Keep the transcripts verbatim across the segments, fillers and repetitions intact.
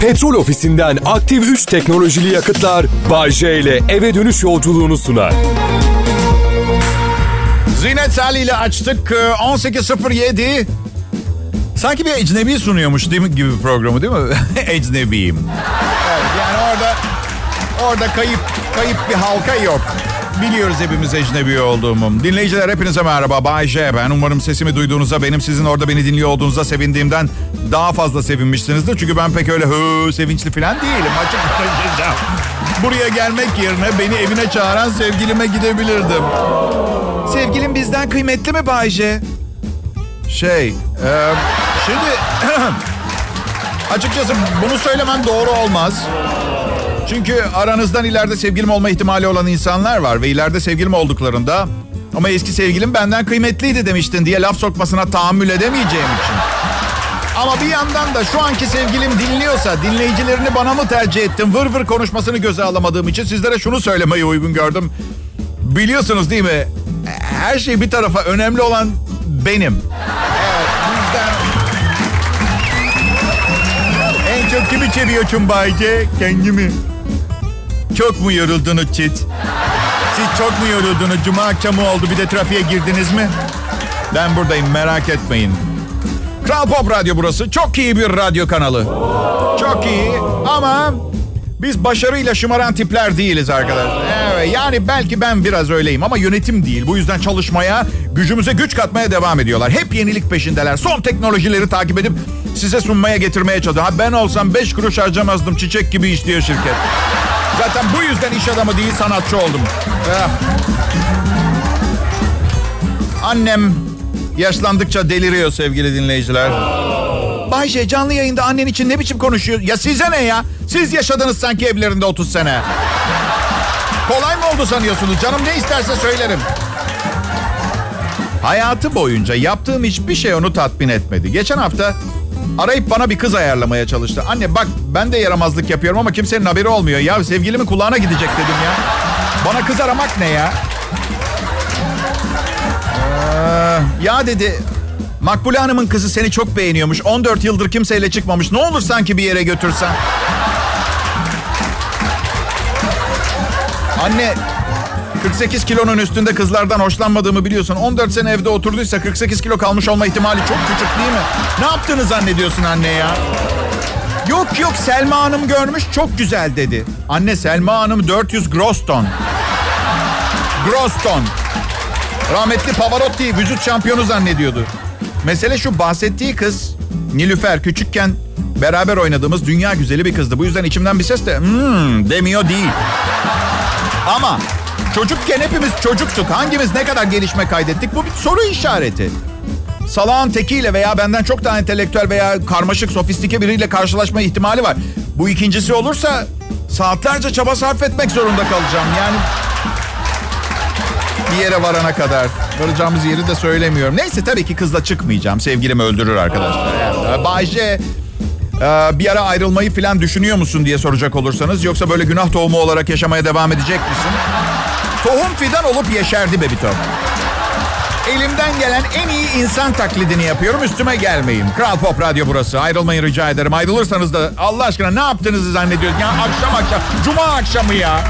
Petrol Ofisi'nden Aktiv üç teknolojili yakıtlar Bay J ile eve dönüş yolculuğunu sunar. Zinet Salih ile açtık. on sekiz sıfır yedi. Sanki bir ecnebi sunuyormuş değil mi gibi bir programı değil mi? Ecnebiyim. Evet, yani orada orada kayıp kayıp bir halka yok. Biliyoruz hepimiz ecnebi olduğumu. Dinleyiciler hepinize merhaba. Bay J ben. Umarım sesimi duyduğunuzda, benim sizin orada beni dinliyor olduğunuzda sevindiğimden daha fazla sevinmişsinizdir. Çünkü ben pek öyle hı sevinçli falan değilim. Açık konuşacağım. Buraya gelmek yerine beni evine çağıran sevgilime gidebilirdim. Sevgilim bizden kıymetli mi Bay J? Şey, e, şimdi açıkçası bunu söylemem doğru olmaz. Çünkü aranızdan ileride sevgilim olma ihtimali olan insanlar var ve ileride sevgilim olduklarında ama eski sevgilim benden kıymetliydi demiştin diye laf sokmasına tahammül edemeyeceğim için. Ama bir yandan da şu anki sevgilim dinliyorsa dinleyicilerini bana mı tercih ettim? Vır vır konuşmasını göze alamadığım için sizlere şunu söylemeyi uygun gördüm. Biliyorsunuz değil mi? Her şey bir tarafa, önemli olan benim. Evet, bizden... En çok kimi seviyorsun Bayce? Kendimi. Çok mu yoruldunuz çit? Siz çok mu yoruldunuz? Cuma akşamı oldu, bir de trafiğe girdiniz mi? Ben buradayım, merak etmeyin. Kral Pop Radyo burası. Çok iyi bir radyo kanalı. Çok iyi ama biz başarıyla şımaran tipler değiliz arkadaşlar. Evet, yani belki ben biraz öyleyim ama yönetim değil. Bu yüzden çalışmaya, gücümüze güç katmaya devam ediyorlar. Hep yenilik peşindeler. Son teknolojileri takip edip size sunmaya, getirmeye çalışıyorlar. Ben olsam beş kuruş harcamazdım. Çiçek gibi işliyor şirket. Zaten bu yüzden iş adamı değil sanatçı oldum. Eh. Annem yaşlandıkça deliriyor sevgili dinleyiciler. Bay J canlı yayında annen için ne biçim konuşuyor? Ya size ne ya? Siz yaşadınız sanki evlerinde otuz sene. Kolay mı oldu sanıyorsunuz? Canım ne isterse söylerim. Hayatı boyunca yaptığım hiçbir şey onu tatmin etmedi. Geçen hafta arayıp bana bir kız ayarlamaya çalıştı. Anne bak ben de yaramazlık yapıyorum ama kimsenin haberi olmuyor. Ya sevgilimin kulağına gidecek dedim ya. Bana kız aramak ne ya? Ee, ya dedi... Makbule Hanım'ın kızı seni çok beğeniyormuş. on dört yıldır kimseyle çıkmamış. Ne olur sanki bir yere götürsen. Anne, kırk sekiz kilonun üstünde kızlardan hoşlanmadığımı biliyorsun. on dört sene evde oturduysa kırk sekiz kilo kalmış olma ihtimali çok küçük değil mi? Ne yaptığını zannediyorsun anne ya? Yok yok, Selma Hanım görmüş, çok güzel dedi. Anne, Selma Hanım dört yüz gross ton. Gross ton. Rahmetli Pavarotti'yi vücut şampiyonu zannediyordu. Mesele şu, bahsettiği kız Nilüfer, küçükken beraber oynadığımız dünya güzeli bir kızdı. Bu yüzden içimden bir ses de hmm, demiyor değil. Ama çocukken hepimiz çocuktuk. Hangimiz ne kadar gelişme kaydettik? Bu bir soru işareti. Salağın tekiyle veya benden çok daha entelektüel veya karmaşık, sofistike biriyle karşılaşma ihtimali var. Bu ikincisi olursa saatlerce çaba sarf etmek zorunda kalacağım. Yani bir yere varana kadar. Varacağımız yeri de söylemiyorum. Neyse, tabii ki kızla çıkmayacağım. Sevgilim öldürür arkadaşlar. Yani, Bay J, bir ara ayrılmayı falan düşünüyor musun diye soracak olursanız. Yoksa böyle günah tohumu olarak yaşamaya devam edecek misin? Tohum fidan olup yeşerdi be bitom. Elimden gelen en iyi insan taklidini yapıyorum. Üstüme gelmeyin. Kral Pop Radyo burası. Ayrılmayı rica ederim. Ayrılırsanız da Allah aşkına ne yaptığınızı zannediyorsun? Ya akşam akşam. Cuma akşamı ya.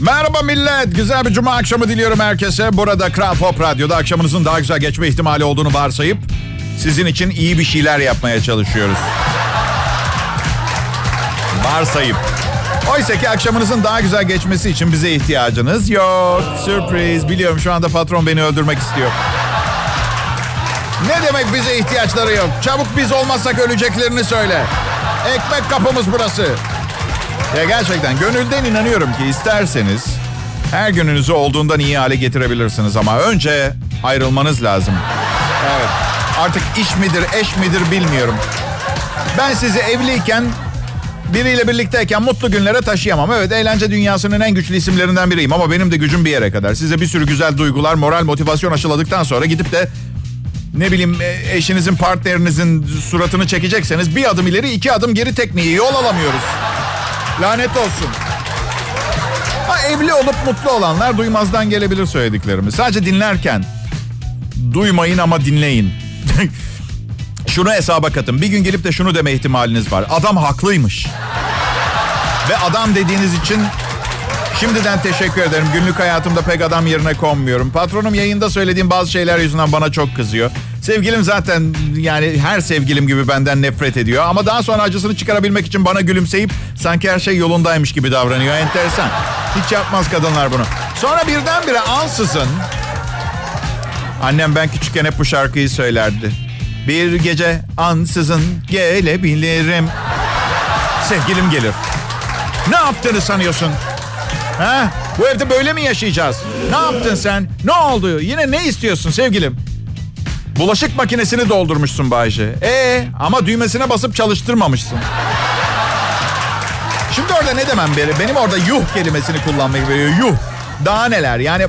Merhaba millet. Güzel bir cuma akşamı diliyorum herkese. Burada Kral Pop Radyo'da akşamınızın daha güzel geçme ihtimali olduğunu varsayıp sizin için iyi bir şeyler yapmaya çalışıyoruz. Varsayıp. Oysa ki akşamınızın daha güzel geçmesi için bize ihtiyacınız yok. Sürpriz. Biliyorum şu anda patron beni öldürmek istiyor. Ne demek bize ihtiyaçları yok? Çabuk biz olmazsak öleceklerini söyle. Ekmek kapımız burası. Ya gerçekten gönülden inanıyorum ki isterseniz her gününüzü olduğundan iyi hale getirebilirsiniz. Ama önce ayrılmanız lazım. Evet. Artık iş midir, eş midir bilmiyorum. Ben sizi evliyken, biriyle birlikteyken mutlu günlere taşıyamam. Evet, eğlence dünyasının en güçlü isimlerinden biriyim. Ama benim de gücüm bir yere kadar. Size bir sürü güzel duygular, moral, motivasyon aşıladıktan sonra gidip de ne bileyim eşinizin, partnerinizin suratını çekecekseniz bir adım ileri, iki adım geri tekniği yol alamıyoruz. Lanet olsun. Ha, evli olup mutlu olanlar duymazdan gelebilir söylediklerimi. Sadece dinlerken duymayın ama dinleyin. şunu hesaba katın. Bir gün gelip de şunu deme ihtimaliniz var. Adam haklıymış. Ve adam dediğiniz için şimdiden teşekkür ederim. Günlük hayatımda pek adam yerine konmuyorum. Patronum yayında söylediğim bazı şeyler yüzünden bana çok kızıyor. Sevgilim zaten yani her sevgilim gibi benden nefret ediyor. Ama daha sonra acısını çıkarabilmek için bana gülümseyip sanki her şey yolundaymış gibi davranıyor. Enteresan. Hiç yapmaz kadınlar bunu. Sonra birdenbire ansızın... Annem ben küçükken hep bu şarkıyı söylerdi. Bir gece ansızın gelebilirim. Sevgilim gelir. Ne yaptığını sanıyorsun? Ha? Bu evde böyle mi yaşayacağız? Ne yaptın sen? Ne oldu? Yine ne istiyorsun sevgilim? Bulaşık makinesini doldurmuşsun Bayce. Ee, ama düğmesine basıp çalıştırmamışsın. Şimdi orada ne demem beri? Benim orada yuh kelimesini kullanmak veriyor. Yuh. Daha neler? Yani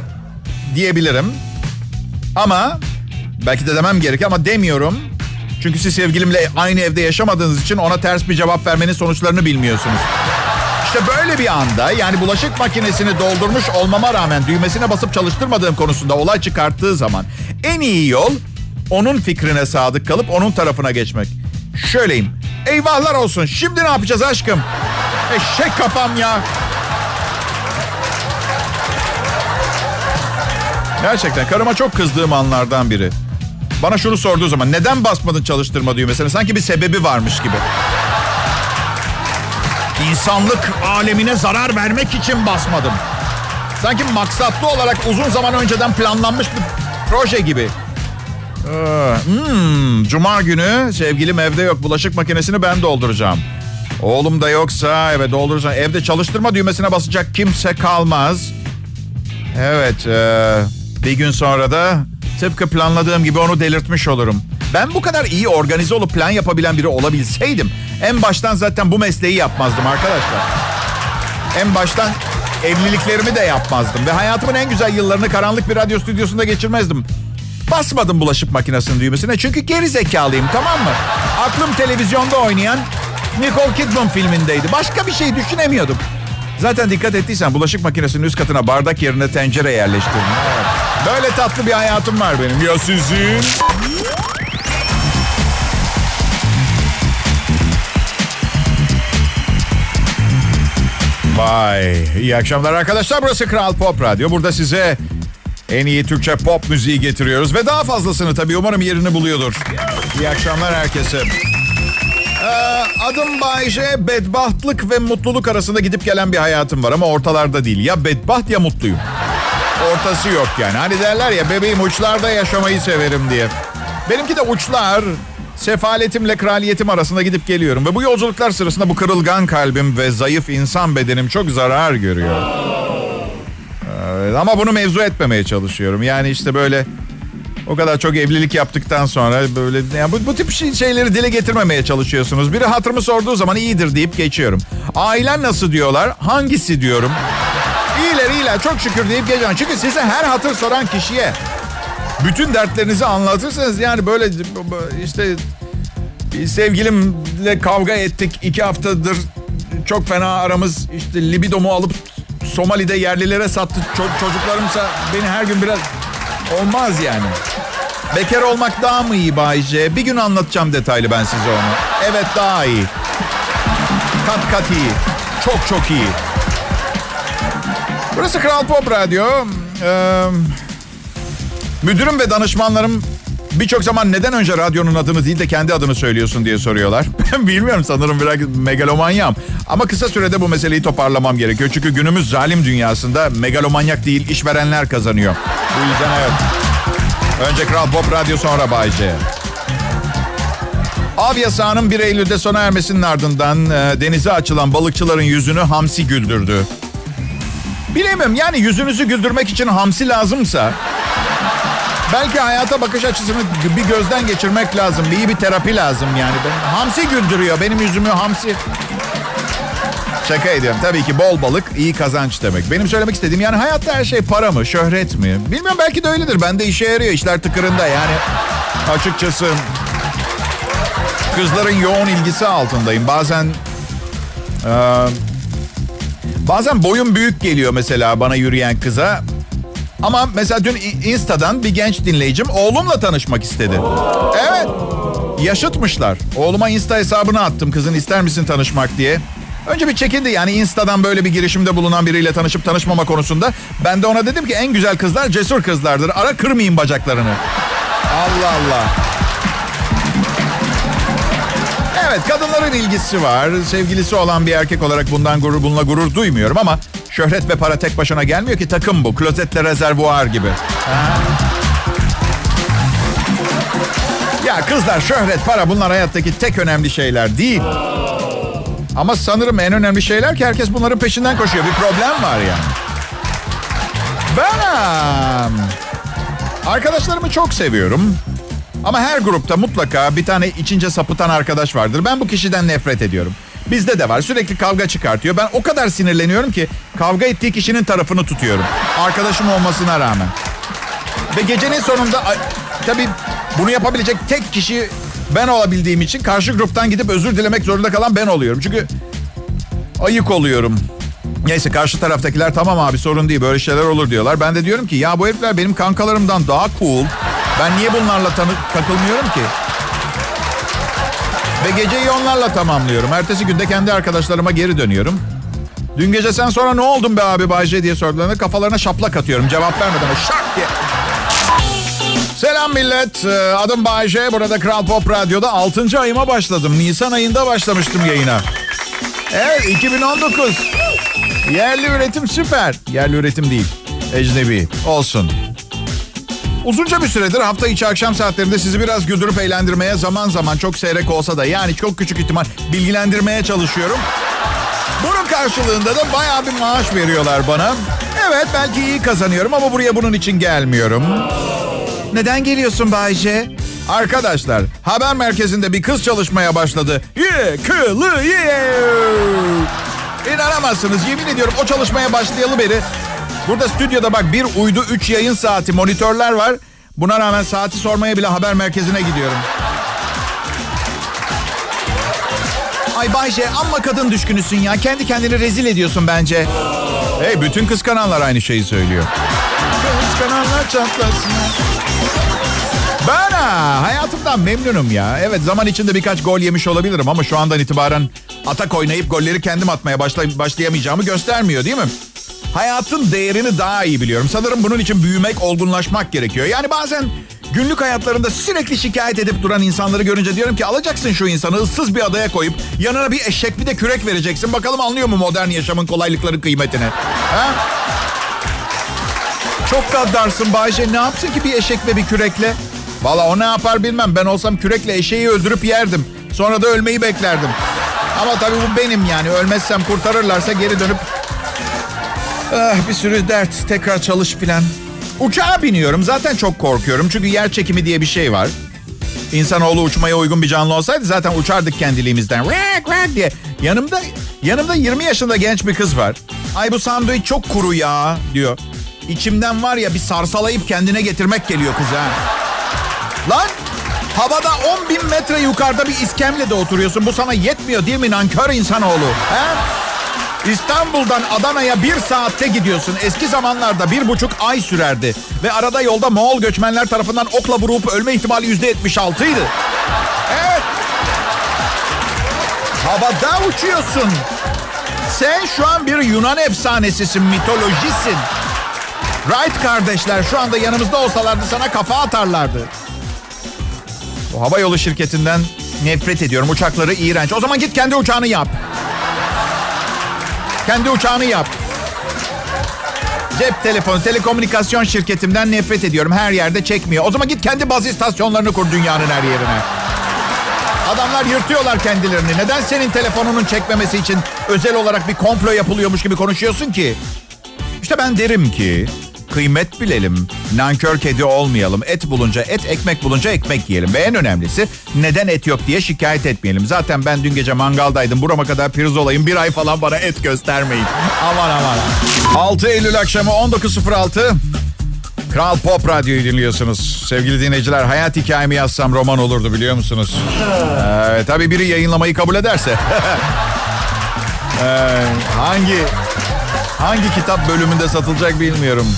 diyebilirim. Ama belki de demem gerekir ama demiyorum. Çünkü siz sevgilimle aynı evde yaşamadığınız için ona ters bir cevap vermenin sonuçlarını bilmiyorsunuz. İşte böyle bir anda yani bulaşık makinesini doldurmuş olmama rağmen düğmesine basıp çalıştırmadığım konusunda olay çıkarttığı zaman en iyi yol onun fikrine sadık kalıp onun tarafına geçmek. Şöyleyim. Eyvahlar olsun. Şimdi ne yapacağız aşkım? Eşek kafam ya. Gerçekten karıma çok kızdığım anlardan biri. Bana şunu sorduğu zaman neden basmadın çalıştırma düğmesine? Sanki bir sebebi varmış gibi. İnsanlık alemine zarar vermek için basmadım. Sanki maksatlı olarak uzun zaman önceden planlanmış bir proje gibi. Ee, hmm, Cuma günü sevgilim evde yok. Bulaşık makinesini ben dolduracağım. Oğlum da yoksa eve dolduracağım. Evde çalıştırma düğmesine basacak kimse kalmaz. Evet, ee, bir gün sonra da tıpkı planladığım gibi onu delirtmiş olurum. Ben bu kadar iyi organize olup plan yapabilen biri olabilseydim... en baştan zaten bu mesleği yapmazdım arkadaşlar. En baştan evliliklerimi de yapmazdım. Ve hayatımın en güzel yıllarını karanlık bir radyo stüdyosunda geçirmezdim. Basmadım bulaşık makinesinin düğmesine çünkü geri zekalıyım, tamam mı? Aklım televizyonda oynayan Nicole Kidman filmindeydi. Başka bir şey düşünemiyordum. Zaten dikkat ettiysen bulaşık makinesinin üst katına bardak yerine tencere yerleştirdim. Evet. Böyle tatlı bir hayatım var benim. Ya sizin? Vay. İyi akşamlar arkadaşlar. Burası Kral Pop Radyo. Burada size en iyi Türkçe pop müziği getiriyoruz. Ve daha fazlasını tabii umarım yerini buluyordur. İyi akşamlar herkese. Adım Bayce, bedbahtlık ve mutluluk arasında gidip gelen bir hayatım var ama ortalarda değil. Ya bedbaht ya mutluyum. Ortası yok yani. Hani derler ya bebeğim uçlarda yaşamayı severim diye. Benimki de uçlar, sefaletimle kraliyetim arasında gidip geliyorum. Ve bu yolculuklar sırasında bu kırılgan kalbim ve zayıf insan bedenim çok zarar görüyor. Evet, ama bunu mevzu etmemeye çalışıyorum. Yani işte böyle... O kadar çok evlilik yaptıktan sonra böyle yani bu, bu tip şey, şeyleri dile getirmemeye çalışıyorsunuz. Biri hatırımı sorduğu zaman iyidir deyip geçiyorum. Ailen nasıl diyorlar? Hangisi diyorum? İyiler iyiler çok şükür deyip geçiyorum. Çünkü size her hatır soran kişiye bütün dertlerinizi anlatırsanız yani böyle işte sevgilimle kavga ettik iki haftadır çok fena aramız işte libidomu alıp Somali'de yerlilere sattı. Ç- çocuklarımsa beni her gün biraz... Olmaz yani. Bekar olmak daha mı iyi Bayce? Bir gün anlatacağım detaylı ben size onu. Evet daha iyi. Kat kat iyi. Çok çok iyi. Burası Kral Pop Radyo. Ee, müdürüm ve danışmanlarım birçok zaman neden önce radyonun adını değil de kendi adını söylüyorsun diye soruyorlar. Ben bilmiyorum sanırım biraz megalomanyam. Ama kısa sürede bu meseleyi toparlamam gerekiyor. Çünkü günümüz zalim dünyasında megalomanyak değil işverenler kazanıyor. Bu yüzden evet. Önce Kral Pop Radyo sonra Bayce. Av yasağının bir Eylül'de sona ermesinin ardından e, denize açılan balıkçıların yüzünü hamsi güldürdü. Bilemem yani yüzünüzü güldürmek için hamsi lazımsa... Belki hayata bakış açısını bir gözden geçirmek lazım. İyi bir terapi lazım yani. Ben, hamsi güldürüyor. Benim yüzümü hamsi... Şaka ediyorum. Tabii ki bol balık iyi kazanç demek. Benim söylemek istediğim yani hayatta her şey para mı, şöhret mi? Bilmiyorum belki de öyledir. Bende işe yarıyor. İşler tıkırında yani. Açıkçası kızların yoğun ilgisi altındayım. Bazen... E, bazen boyum büyük geliyor mesela bana yürüyen kıza... Ama mesela dün Insta'dan bir genç dinleyicim oğlumla tanışmak istedi. Evet. Yaşıtmışlar. Oğluma Insta hesabını attım, kızın ister misin tanışmak diye. Önce bir çekindi yani Insta'dan böyle bir girişimde bulunan biriyle tanışıp tanışmama konusunda. Ben de ona dedim ki en güzel kızlar cesur kızlardır. Ara kırmayın bacaklarını. Allah Allah. Evet, kadınların ilgisi var. Sevgilisi olan bir erkek olarak bundan gurur, bununla gurur duymuyorum ama şöhret ve para tek başına gelmiyor ki, takım bu. Klozetle rezervuar gibi. Ha. Ya kızlar, şöhret, para bunlar hayattaki tek önemli şeyler değil. Ama sanırım en önemli şeyler ki herkes bunların peşinden koşuyor. Bir problem var yani. Ben arkadaşlarımı çok seviyorum. Ama her grupta mutlaka bir tane içince sapıtan arkadaş vardır. Ben bu kişiden nefret ediyorum. Bizde de var. Sürekli kavga çıkartıyor. Ben o kadar sinirleniyorum ki kavga ettiği kişinin tarafını tutuyorum. Arkadaşım olmasına rağmen. Ve gecenin sonunda tabii bunu yapabilecek tek kişi ben olabildiğim için karşı gruptan gidip özür dilemek zorunda kalan ben oluyorum. Çünkü ayık oluyorum. Neyse, karşı taraftakiler tamam abi sorun değil böyle şeyler olur diyorlar. Ben de diyorum ki ya bu herifler benim kankalarımdan daha cool. Ben niye bunlarla tanı- takılmıyorum ki? Ve geceyi onlarla tamamlıyorum. Ertesi günde kendi arkadaşlarıma geri dönüyorum. Dün gece sen sonra ne oldun be abi Bayce diye sordularında kafalarına şaplak atıyorum. Cevap vermeden şak diye. Selam millet. Adım Bayce. Burada Kral Pop Radyo'da altıncı ayıma başladım. Nisan ayında başlamıştım yayına. Evet, iki bin on dokuz. Yerli üretim süper. Yerli üretim değil. Ecnebi. Olsun. Uzunca bir süredir hafta içi akşam saatlerinde sizi biraz güldürüp eğlendirmeye, zaman zaman çok seyrek olsa da yani çok küçük ihtimal bilgilendirmeye çalışıyorum. Bunun karşılığında da bayağı bir maaş veriyorlar bana. Evet, belki iyi kazanıyorum ama buraya bunun için gelmiyorum. Neden geliyorsun Bayce? Arkadaşlar, haber merkezinde bir kız çalışmaya başladı. İnanamazsınız, yemin ediyorum o çalışmaya başlayalı beri. Burada stüdyoda bak bir uydu, üç yayın saati, monitörler var. Buna rağmen saati sormaya bile haber merkezine gidiyorum. Ay Bayce, amma kadın düşkünüsün ya. Kendi kendini rezil ediyorsun bence. Hey, bütün kıskananlar aynı şeyi söylüyor. Kıskananlar çatlasın. Ben hayatımdan memnunum ya. Evet, zaman içinde birkaç gol yemiş olabilirim ama şu andan itibaren atak oynayıp golleri kendim atmaya başlay- başlayamayacağımı göstermiyor değil mi? Hayatın değerini daha iyi biliyorum. Sanırım bunun için büyümek, olgunlaşmak gerekiyor. Yani bazen günlük hayatlarında sürekli şikayet edip duran insanları görünce diyorum ki alacaksın şu insanı ıssız bir adaya koyup yanına bir eşek bir de kürek vereceksin. Bakalım anlıyor mu modern yaşamın kolaylıkların kıymetini? Ha? Çok gaddarsın Bayce. Ne yapsın ki bir eşek ve bir kürekle? Valla o ne yapar bilmem. Ben olsam kürekle eşeği öldürüp yerdim. Sonra da ölmeyi beklerdim. Ama tabii bu benim yani. Ölmezsem kurtarırlarsa geri dönüp... Ah, bir sürü dert, tekrar çalış filan. Uçağa biniyorum. Zaten çok korkuyorum. Çünkü yer çekimi diye bir şey var. İnsanoğlu uçmaya uygun bir canlı olsaydı zaten uçardık kendiliğimizden. Rak rak diye. Yanımda, yanımda yirmi yaşında genç bir kız var. Ay bu sandviç çok kuru ya diyor. İçimden var ya bir sarsalayıp kendine getirmek geliyor kız ha. Lan havada on bin metre yukarıda bir iskemlede oturuyorsun. Bu sana yetmiyor değil mi nankör insanoğlu? He? İstanbul'dan Adana'ya bir saatte gidiyorsun. Eski zamanlarda bir buçuk ay sürerdi. Ve arada yolda Moğol göçmenler tarafından okla vurup ölme ihtimali yüzde yetmiş altıydı. Evet. Havada uçuyorsun. Sen şu an bir Yunan efsanesisin, mitolojisin. Wright kardeşler şu anda yanımızda olsalardı sana kafa atarlardı. Bu havayolu şirketinden nefret ediyorum. Uçakları iğrenç. O zaman git kendi uçağını yap. Kendi uçağını yap. Cep telefonu, telekomünikasyon şirketimden nefret ediyorum. Her yerde çekmiyor. O zaman git kendi baz istasyonlarını kur dünyanın her yerine. Adamlar yırtıyorlar kendilerini. Neden senin telefonunun çekmemesi için özel olarak bir komplo yapılıyormuş gibi konuşuyorsun ki? İşte ben derim ki kıymet bilelim, nankör kedi olmayalım. Et bulunca et, ekmek bulunca ekmek yiyelim. Ve en önemlisi neden et yok diye şikayet etmeyelim. Zaten ben dün gece mangaldaydım. Burama kadar pirzolayım. Bir ay falan bana et göstermeyin. Aman aman. altı Eylül akşamı on dokuz sıfır altı. Kral Pop Radyo'yu dinliyorsunuz. Sevgili dinleyiciler, hayat hikayemi yazsam roman olurdu biliyor musunuz? Ee, tabii biri yayınlamayı kabul ederse. ee, hangi... Hangi kitap bölümünde satılacak bilmiyorum.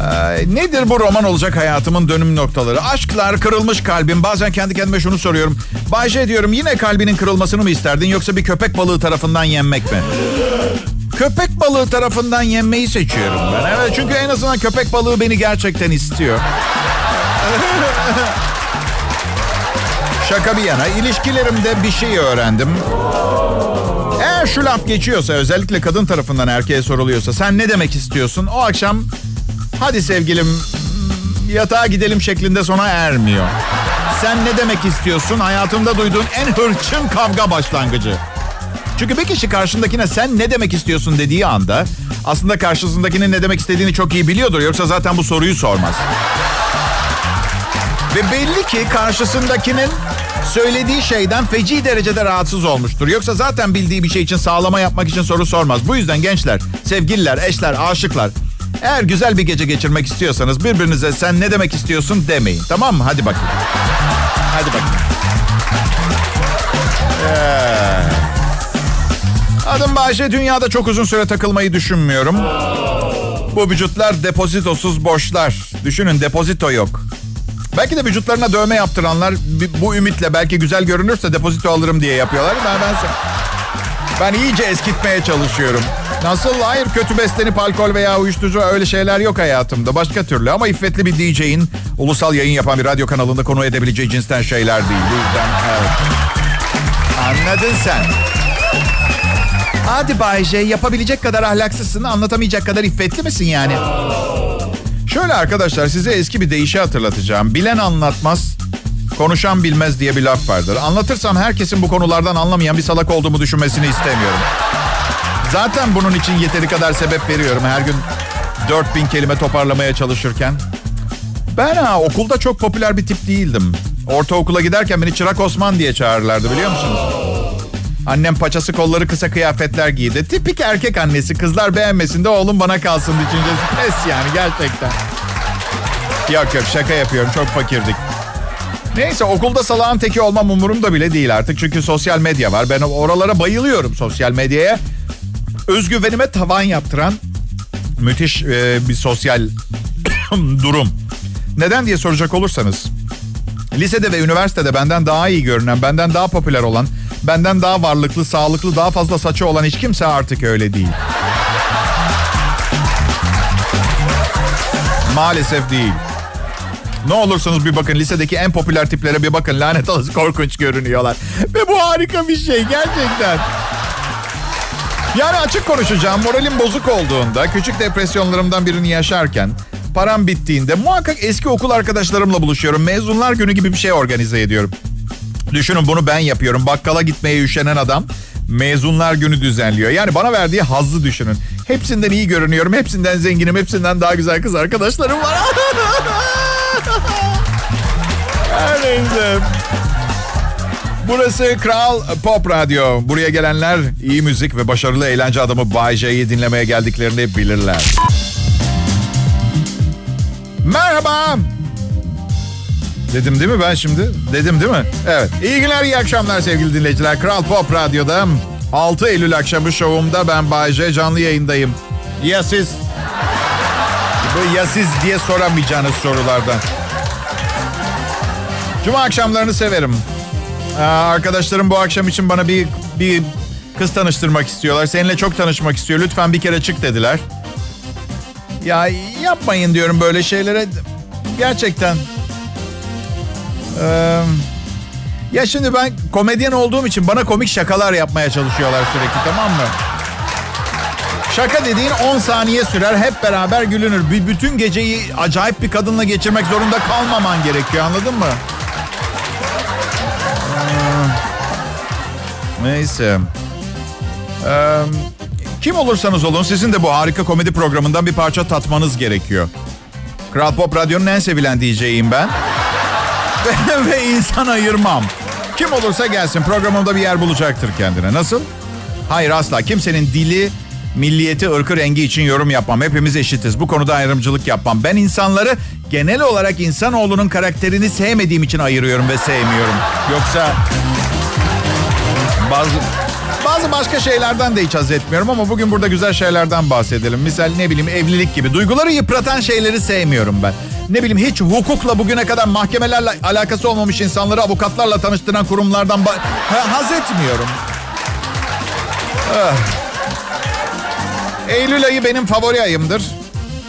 Ee, nedir bu roman olacak hayatımın dönüm noktaları? Aşklar, kırılmış kalbim. Bazen kendi kendime şunu soruyorum. Bayce diyorum, yine kalbinin kırılmasını mı isterdin yoksa bir köpek balığı tarafından yenmek mi? Köpek balığı tarafından yenmeyi seçiyorum ben. Evet, çünkü en azından köpek balığı beni gerçekten istiyor. Şaka bir yana, ilişkilerimde bir şey öğrendim. Eğer şu laf geçiyorsa, özellikle kadın tarafından erkeğe soruluyorsa, sen ne demek istiyorsun? O akşam hadi sevgilim yatağa gidelim şeklinde sona ermiyor. Sen ne demek istiyorsun? Hayatımda duyduğun en hırçın kavga başlangıcı. Çünkü bir kişi karşındakine sen ne demek istiyorsun dediği anda aslında karşısındakinin ne demek istediğini çok iyi biliyordur. Yoksa zaten bu soruyu sormaz. Ve belli ki karşısındakinin söylediği şeyden feci derecede rahatsız olmuştur. Yoksa zaten bildiği bir şey için sağlama yapmak için soru sormaz. Bu yüzden gençler, sevgililer, eşler, aşıklar, eğer güzel bir gece geçirmek istiyorsanız birbirinize sen ne demek istiyorsun demeyin. Tamam mı? Hadi bakayım. Hadi bakayım. Ee, adım Bayce. Dünyada çok uzun süre takılmayı düşünmüyorum. Bu vücutlar depozitosuz boşlar. Düşünün, depozito yok. Belki de vücutlarına dövme yaptıranlar bu ümitle belki güzel görünürse depozito alırım diye yapıyorlar. Ben, ben, ben iyice eskitmeye çalışıyorum. Nasıl? Hayır, kötü beslenip alkol veya uyuşturucu öyle şeyler yok hayatımda. Başka türlü ama iffetli bir D J'in ulusal yayın yapan bir radyo kanalında konu edebileceği cinsten şeyler değil. Bu yüzden evet. Anladın sen. Hadi Bayce, yapabilecek kadar ahlaksızsın, anlatamayacak kadar iffetli misin yani? Şöyle arkadaşlar, size eski bir deyişi hatırlatacağım. Bilen anlatmaz, konuşan bilmez diye bir laf vardır. Anlatırsam herkesin bu konulardan anlamayan bir salak olduğumu düşünmesini istemiyorum. Zaten bunun için yeteri kadar sebep veriyorum. Her gün dört bin kelime toparlamaya çalışırken. Ben ha, okulda çok popüler bir tip değildim. Ortaokula giderken beni Çırak Osman diye çağırırlardı, biliyor musunuz? Annem paçası, kolları kısa kıyafetler giydi. Tipik erkek annesi, kızlar beğenmesin de oğlum bana kalsın düşüncesi. Pes yani, gerçekten. Yok yok, şaka yapıyorum, çok fakirdik. Neyse, okulda salağın teki olmam umurumda bile değil artık. Çünkü sosyal medya var. Ben oralara bayılıyorum, sosyal medyaya. Özgüvenime tavan yaptıran müthiş e, bir sosyal durum. Neden diye soracak olursanız, lisede ve üniversitede benden daha iyi görünen, benden daha popüler olan, benden daha varlıklı, sağlıklı, daha fazla saçı olan hiç kimse artık öyle değil. Maalesef değil. Ne olursanız bir bakın, lisedeki en popüler tiplere bir bakın. Lanet olası korkunç görünüyorlar. Ve bu harika bir şey gerçekten. Yani açık konuşacağım, moralim bozuk olduğunda, küçük depresyonlarımdan birini yaşarken, param bittiğinde muhakkak eski okul arkadaşlarımla buluşuyorum. Mezunlar günü gibi bir şey organize ediyorum. Düşünün, bunu ben yapıyorum. Bakkala gitmeye üşenen adam mezunlar günü düzenliyor. Yani bana verdiği hazzı düşünün. Hepsinden iyi görünüyorum, hepsinden zenginim, hepsinden daha güzel kız arkadaşlarım var. Her neyse. Burası Kral Pop Radyo. Buraya gelenler iyi müzik ve başarılı eğlence adamı Bayce'yi dinlemeye geldiklerini bilirler. Merhaba. Dedim değil mi ben şimdi? Dedim değil mi? Evet. İyi günler, iyi akşamlar sevgili dinleyiciler. Kral Pop Radyo'da altı Eylül akşamı şovumda ben Bayce canlı yayındayım. Ya siz? Bu ya siz diye soramayacağınız sorulardan. Cuma akşamlarını severim. Ee, arkadaşlarım bu akşam için bana bir bir kız tanıştırmak istiyorlar. Seninle çok tanışmak istiyor. Lütfen bir kere çık dediler. Ya yapmayın diyorum böyle şeylere. Gerçekten. Ee, ya şimdi ben komedyen olduğum için bana komik şakalar yapmaya çalışıyorlar sürekli, tamam mı? Şaka dediğin on saniye sürer. Hep beraber gülünür. Bir bütün geceyi acayip bir kadınla geçirmek zorunda kalmaman gerekiyor. Anladın mı? Neyse. Ee, kim olursanız olun sizin de bu harika komedi programından bir parça tatmanız gerekiyor. Kral Pop Radyo'nun en sevilen D J'yim ben. ve, ve insan ayırmam. Kim olursa gelsin, programımda bir yer bulacaktır kendine. Nasıl? Hayır, asla. Kimsenin dili, milliyeti, ırkı, rengi için yorum yapmam. Hepimiz eşitiz. Bu konuda ayrımcılık yapmam. Ben insanları genel olarak insanoğlunun karakterini sevmediğim için ayırıyorum ve sevmiyorum. Yoksa... Bazı, Bazı başka şeylerden de hiç haz etmiyorum ama bugün burada güzel şeylerden bahsedelim. Misal ne bileyim evlilik gibi. Duyguları yıpratan şeyleri sevmiyorum ben. Ne bileyim hiç hukukla bugüne kadar mahkemelerle alakası olmamış insanları avukatlarla tanıştıran kurumlardan bah- ha, haz etmiyorum. Ah. Eylül ayı benim favori ayımdır.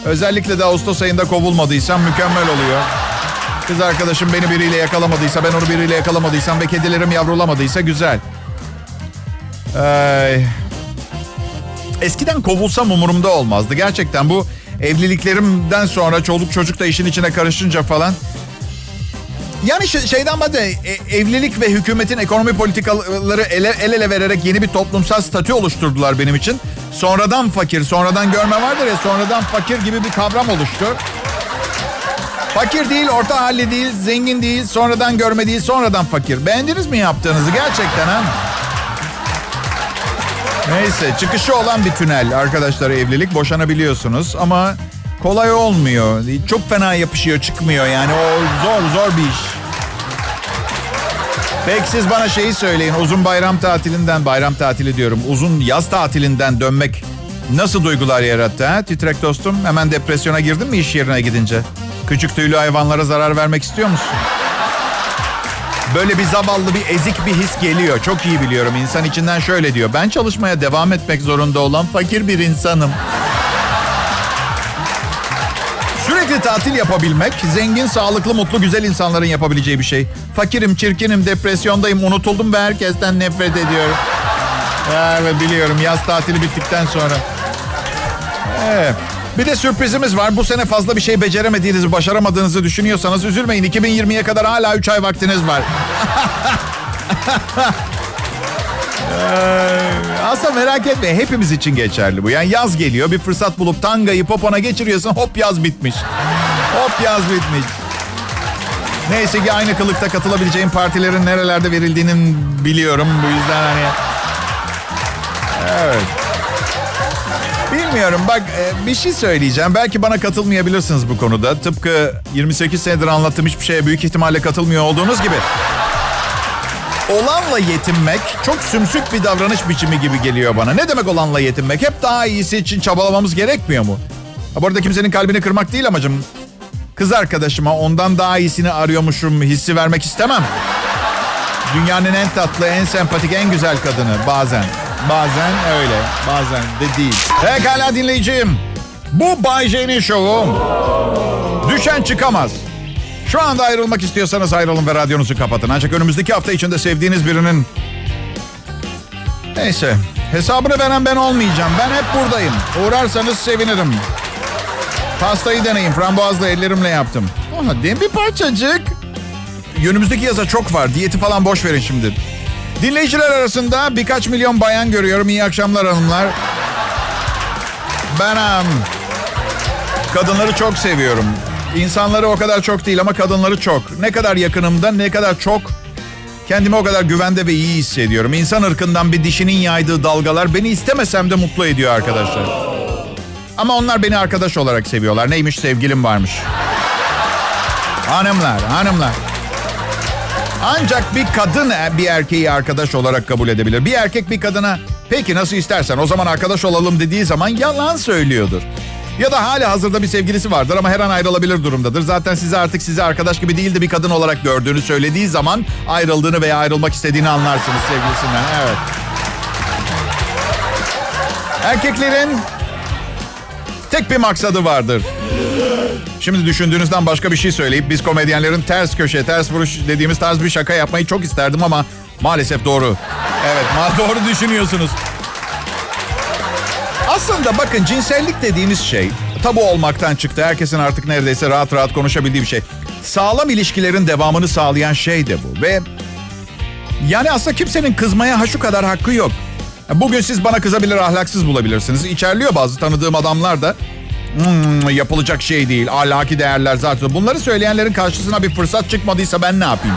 Özellikle de Ağustos ayında kovulmadıysam mükemmel oluyor. Kız arkadaşım beni biriyle yakalamadıysa, ben onu biriyle yakalamadıysam ve kedilerim yavrulamadıysa güzel. Ay. Eskiden kovulsam umurumda olmazdı. Gerçekten bu evliliklerimden sonra çoluk çocuk da işin içine karışınca falan. Yani şeyden bahsediyorum, evlilik ve hükümetin ekonomi politikaları ele, el ele vererek yeni bir toplumsal statü oluşturdular benim için. Sonradan fakir, sonradan görme vardır ya, sonradan fakir gibi bir kavram oluştu. Fakir değil, orta halli değil, zengin değil, sonradan görme değil, sonradan fakir. Beğendiniz mi yaptığınızı gerçekten ha? Neyse, çıkışı olan bir tünel arkadaşlar evlilik, boşanabiliyorsunuz ama kolay olmuyor. Çok fena yapışıyor, çıkmıyor yani. O zor, zor bir iş. Peki siz bana şeyi söyleyin. Uzun bayram tatilinden, bayram tatili diyorum. Uzun yaz tatilinden dönmek nasıl duygular yarattı ha? Titrek dostum, hemen depresyona girdin mi iş yerine gidince? Küçük tüylü hayvanlara zarar vermek istiyor musun? Böyle bir zavallı, bir ezik bir his geliyor. Çok iyi biliyorum. İnsan içinden şöyle diyor. Ben çalışmaya devam etmek zorunda olan fakir bir insanım. Sürekli tatil yapabilmek, zengin, sağlıklı, mutlu, güzel insanların yapabileceği bir şey. Fakirim, çirkinim, depresyondayım, unutuldum ve herkesten nefret ediyorum. Evet, biliyorum yaz tatili bittikten sonra. Evet. Bir de sürprizimiz var. Bu sene fazla bir şey beceremediğinizi, başaramadığınızı düşünüyorsanız üzülmeyin. iki bin yirmiye kadar hala üç ay vaktiniz var. Asla merak etme. Hepimiz için geçerli bu. Yani yaz geliyor. Bir fırsat bulup tangayı popona geçiriyorsun. Hop yaz bitmiş. Hop yaz bitmiş. Neyse ki aynı kılıkta katılabileceğim partilerin nerelerde verildiğini biliyorum. Bu yüzden hani... Evet... Bilmiyorum. Bak bir şey söyleyeceğim. Belki bana katılmayabilirsiniz bu konuda. Tıpkı yirmi sekiz senedir anlattığım hiçbir şeye büyük ihtimalle katılmıyor olduğunuz gibi. Olanla yetinmek çok sümsük bir davranış biçimi gibi geliyor bana. Ne demek olanla yetinmek? Hep daha iyisi için çabalamamız gerekmiyor mu? Ha, bu arada kimsenin kalbini kırmak değil amacım. Kız arkadaşıma ondan daha iyisini arıyormuşum hissi vermek istemem. Dünyanın en tatlı, en sempatik, en güzel kadını bazen. Bazen öyle, bazen de değil. Pekala dinleyicim. Bu Bay J'nin şovu. Düşen çıkamaz. Şu anda ayrılmak istiyorsanız ayrılın ve radyonuzu kapatın. Ancak önümüzdeki hafta içinde sevdiğiniz birinin... Neyse, hesabını veren ben olmayacağım. Ben hep buradayım. Uğrarsanız sevinirim. Pastayı deneyin. Frambuazla, ellerimle yaptım. Aha, değil mi bir parçacık? Önümüzdeki yaza çok var. Diyeti falan boş verin şimdi. Dinleyiciler arasında birkaç milyon bayan görüyorum. İyi akşamlar hanımlar. Benim. Kadınları çok seviyorum. İnsanları o kadar çok değil ama kadınları çok. Ne kadar yakınımda, ne kadar çok kendimi o kadar güvende ve iyi hissediyorum. İnsan ırkından bir dişinin yaydığı dalgalar beni istemesem de mutlu ediyor arkadaşlar. Ama onlar beni arkadaş olarak seviyorlar. Neymiş, sevgilim varmış. Hanımlar, hanımlar. Ancak bir kadın bir erkeği arkadaş olarak kabul edebilir. Bir erkek bir kadına peki nasıl istersen o zaman arkadaş olalım dediği zaman yalan söylüyordur. Ya da hali hazırda bir sevgilisi vardır ama her an ayrılabilir durumdadır. Zaten size artık sizi arkadaş gibi değil de bir kadın olarak gördüğünü söylediği zaman ayrıldığını veya ayrılmak istediğini anlarsınız sevgilisinden. Evet. Erkeklerin tek bir maksadı vardır. Şimdi düşündüğünüzden başka bir şey söyleyip biz komedyenlerin ters köşe, ters vuruş dediğimiz tarz bir şaka yapmayı çok isterdim ama maalesef doğru. Evet, ma- doğru düşünüyorsunuz. Aslında bakın cinsellik dediğimiz şey tabu olmaktan çıktı. Herkesin artık neredeyse rahat rahat konuşabildiği bir şey. Sağlam ilişkilerin devamını sağlayan şey de bu. Ve yani aslında kimsenin kızmaya ha şu kadar hakkı yok. Bugün siz bana kızabilir, ahlaksız bulabilirsiniz. İçerliyor bazı tanıdığım adamlar da. Hmm, yapılacak şey değil. Ahlaki değerler zaten. Bunları söyleyenlerin karşısına bir fırsat çıkmadıysa ben ne yapayım?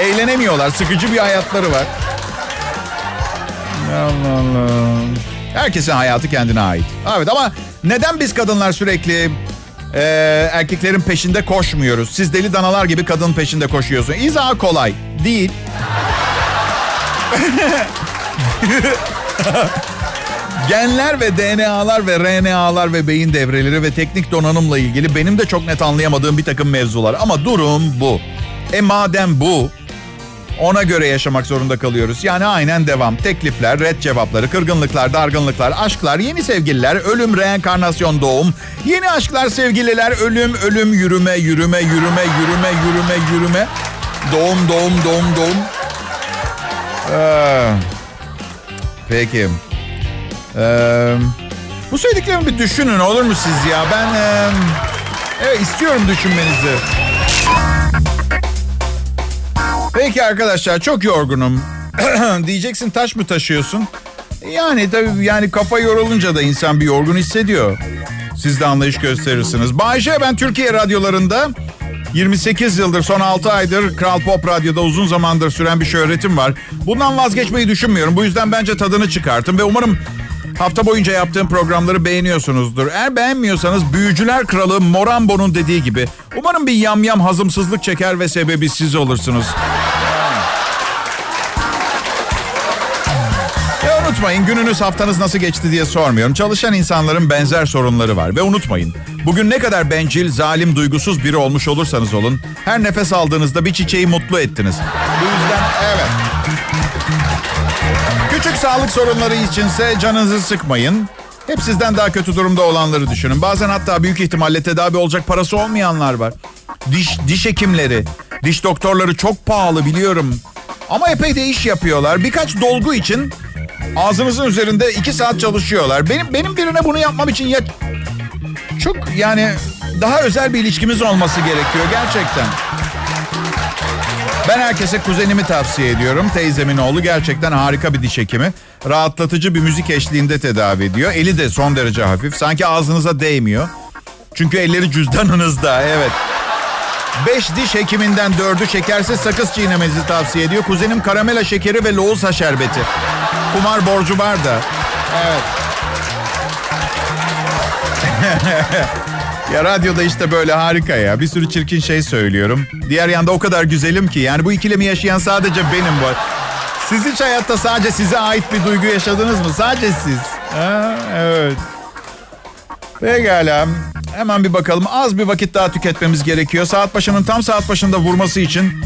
Eğlenemiyorlar. Sıkıcı bir hayatları var. Allah Allah. Herkesin hayatı kendine ait. Evet ama neden biz kadınlar sürekli e, erkeklerin peşinde koşmuyoruz? Siz deli danalar gibi kadının peşinde koşuyorsunuz. İzah kolay değil. Genler ve D N A'lar ve R N A'lar ve beyin devreleri ve teknik donanımla ilgili benim de çok net anlayamadığım bir takım mevzular. Ama durum bu. E madem bu, ona göre yaşamak zorunda kalıyoruz. Yani aynen devam. Teklifler, ret cevapları, kırgınlıklar, dargınlıklar, aşklar, yeni sevgililer, ölüm, reenkarnasyon, doğum. Yeni aşklar, sevgililer, ölüm, ölüm, yürüme, yürüme, yürüme, yürüme, yürüme, yürüme. Doğum, doğum, doğum, doğum. Ee, peki. Ee, bu söylediklerimi bir düşünün olur mu siz ya? Ben e, evet, istiyorum düşünmenizi. Peki arkadaşlar, çok yorgunum. Diyeceksin taş mı taşıyorsun? Yani tabii, yani kafa yorulunca da insan bir yorgun hissediyor. Siz de anlayış gösterirsiniz. Bayşe, ben Türkiye radyolarında yirmi sekiz yıldır, son altı aydır Kral Pop Radyo'da uzun zamandır süren bir şöhretim var. Bundan vazgeçmeyi düşünmüyorum. Bu yüzden bence tadını çıkartın ve umarım hafta boyunca yaptığım programları beğeniyorsunuzdur. Eğer beğenmiyorsanız büyücüler kralı Morambo'nun dediği gibi, umarım bir yamyam hazımsızlık çeker ve sebebi siz olursunuz. Ve unutmayın, gününüz, haftanız nasıl geçti diye sormuyorum. Çalışan insanların benzer sorunları var. Ve unutmayın, bugün ne kadar bencil, zalim, duygusuz biri olmuş olursanız olun, her nefes aldığınızda bir çiçeği mutlu ettiniz. Bu yüzden evet. Küçük sağlık sorunları içinse canınızı sıkmayın. Hep sizden daha kötü durumda olanları düşünün. Bazen hatta büyük ihtimalle tedavi olacak parası olmayanlar var. Diş, diş hekimleri, diş doktorları çok pahalı biliyorum. Ama epey de iş yapıyorlar. Birkaç dolgu için ağzınızın üzerinde iki saat çalışıyorlar. Benim benim birine bunu yapmam için ya çok, yani daha özel bir ilişkimiz olması gerekiyor gerçekten. Ben herkese kuzenimi tavsiye ediyorum. Teyzemin oğlu gerçekten harika bir diş hekimi. Rahatlatıcı bir müzik eşliğinde tedavi ediyor. Eli de son derece hafif. Sanki ağzınıza değmiyor. Çünkü elleri cüzdanınızda, evet. Beş diş hekiminden dördü şekersiz sakız çiğnemenizi tavsiye ediyor. Kuzenim karamela şekeri ve lohusa şerbeti. Kumar borcu var da. Evet. Ya radyoda işte böyle harika ya. Bir sürü çirkin şey söylüyorum. Diğer yanda o kadar güzelim ki. Yani bu ikilemi yaşayan sadece benim var. Siz hiç hayatta sadece size ait bir duygu yaşadınız mı? Sadece siz. Ha, evet. Pekala. Hemen bir bakalım. Az bir vakit daha tüketmemiz gerekiyor. Saat başının tam saat başında vurması için.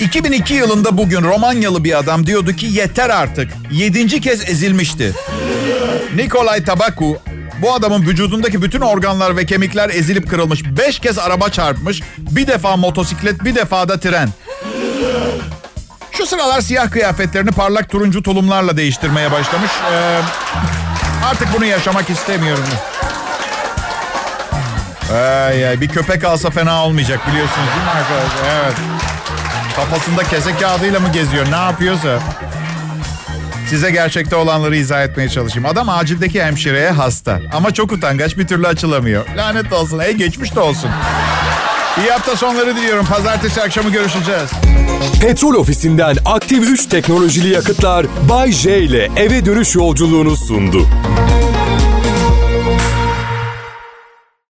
iki bin iki yılında bugün Romanyalı bir adam diyordu ki yeter artık. Yedinci kez ezilmişti. Nicolae Tabacu, bu adamın vücudundaki bütün organlar ve kemikler ezilip kırılmış. Beş kez araba çarpmış. Bir defa motosiklet, bir defa da tren. Şu sıralar siyah kıyafetlerini parlak turuncu tulumlarla değiştirmeye başlamış. Ee, artık bunu yaşamak istemiyorum. Ay ay, bir köpek alsa fena olmayacak, biliyorsunuz değil mi arkadaşlar? Evet. Kafasında kese kağıdıyla mı geziyor, ne yapıyorsa. Size gerçekte olanları izah etmeye çalışayım. Adam acildeki hemşireye hasta ama çok utangaç, bir türlü açılamıyor. Lanet olsun, ey geçmiş de olsun. İyi hafta sonları diliyorum. Pazartesi akşamı görüşeceğiz. Petrol ofisinden aktif üç teknolojili yakıtlar Bay J ile eve dönüş yolculuğunu sundu.